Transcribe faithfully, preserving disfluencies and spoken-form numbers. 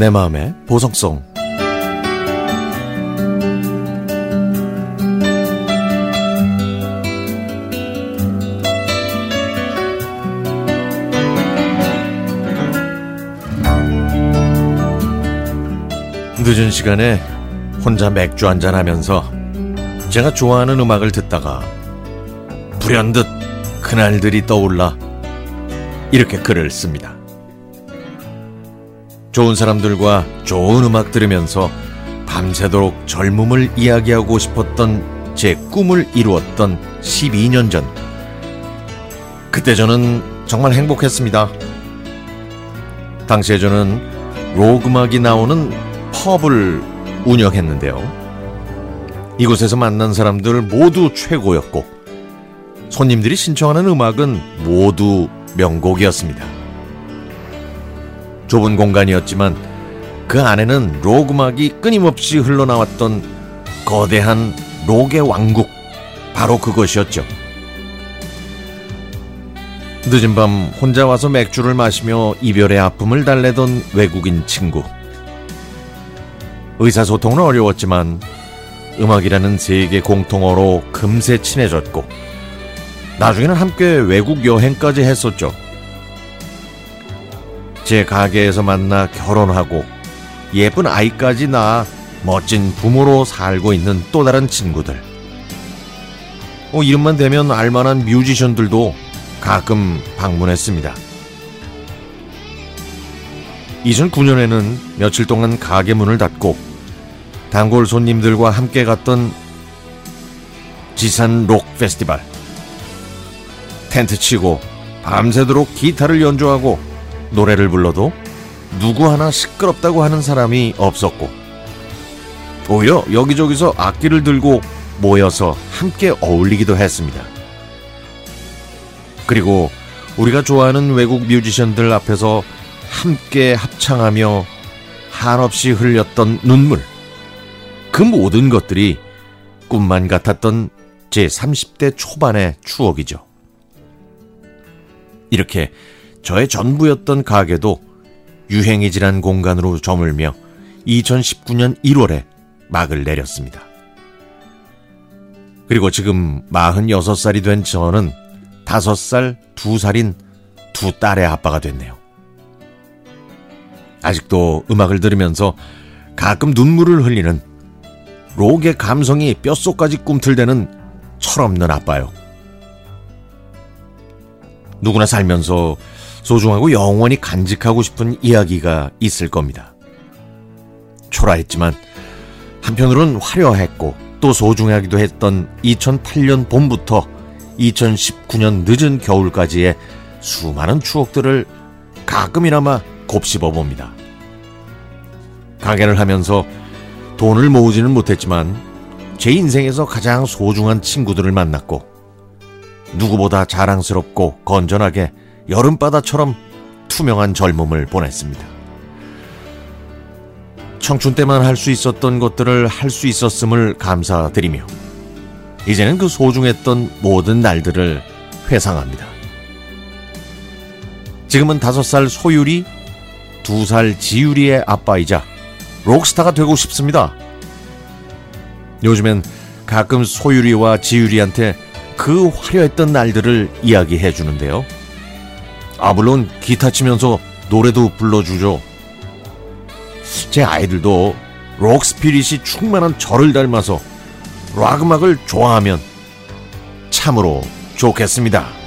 내 마음의 보석송. 늦은 시간에 혼자 맥주 한잔 하면서 제가 좋아하는 음악을 듣다가 불현듯 그날들이 떠올라 이렇게 글을 씁니다. 좋은 사람들과 좋은 음악 들으면서 밤새도록 젊음을 이야기하고 싶었던 제 꿈을 이루었던 십이 년 전, 그때 저는 정말 행복했습니다. 당시에 저는 록 음악이 나오는 펍을 운영했는데요, 이곳에서 만난 사람들 모두 최고였고 손님들이 신청하는 음악은 모두 명곡이었습니다. 좁은 공간이었지만 그 안에는 록 음악이 끊임없이 흘러나왔던 거대한 록의 왕국, 바로 그것이었죠. 늦은 밤 혼자 와서 맥주를 마시며 이별의 아픔을 달래던 외국인 친구. 의사소통은 어려웠지만 음악이라는 세계 공통어로 금세 친해졌고 나중에는 함께 외국 여행까지 했었죠. 제 가게에서 만나 결혼하고 예쁜 아이까지 낳아 멋진 부모로 살고 있는 또 다른 친구들. 어, 이름만 대면 알만한 뮤지션들도 가끔 방문했습니다. 이천구 년에는 며칠 동안 가게 문을 닫고 단골 손님들과 함께 갔던 지산 록 페스티벌. 텐트 치고 밤새도록 기타를 연주하고 노래를 불러도 누구 하나 시끄럽다고 하는 사람이 없었고 오히려 여기저기서 악기를 들고 모여서 함께 어울리기도 했습니다. 그리고 우리가 좋아하는 외국 뮤지션들 앞에서 함께 합창하며 한없이 흘렸던 눈물, 그 모든 것들이 꿈만 같았던 제 삼십 대 초반의 추억이죠. 이렇게 저의 전부였던 가게도 유행이 지난 공간으로 저물며 이천십구 년 일월에 막을 내렸습니다. 그리고 지금 마흔여섯 살이 된 저는 다섯 살, 두 살인 두 딸의 아빠가 됐네요. 아직도 음악을 들으면서 가끔 눈물을 흘리는, 록의 감성이 뼛속까지 꿈틀대는 철없는 아빠요. 누구나 살면서 소중하고 영원히 간직하고 싶은 이야기가 있을 겁니다. 초라했지만 한편으론 화려했고 또 소중하기도 했던 이천팔 년 봄부터 이천십구 년 늦은 겨울까지의 수많은 추억들을 가끔이나마 곱씹어 봅니다. 가게를 하면서 돈을 모으지는 못했지만 제 인생에서 가장 소중한 친구들을 만났고 누구보다 자랑스럽고 건전하게 여름바다처럼 투명한 젊음을 보냈습니다. 청춘 때만 할 수 있었던 것들을 할 수 있었음을 감사드리며 이제는 그 소중했던 모든 날들을 회상합니다. 지금은 다섯 살 소율이, 두 살 지율이의 아빠이자 록스타가 되고 싶습니다. 요즘엔 가끔 소율이와 지율이한테 그 화려했던 날들을 이야기해 주는데요. 아, 물론 기타 치면서 노래도 불러주죠. 제 아이들도 록 스피릿이 충만한 저를 닮아서 락 음악을 좋아하면 참으로 좋겠습니다.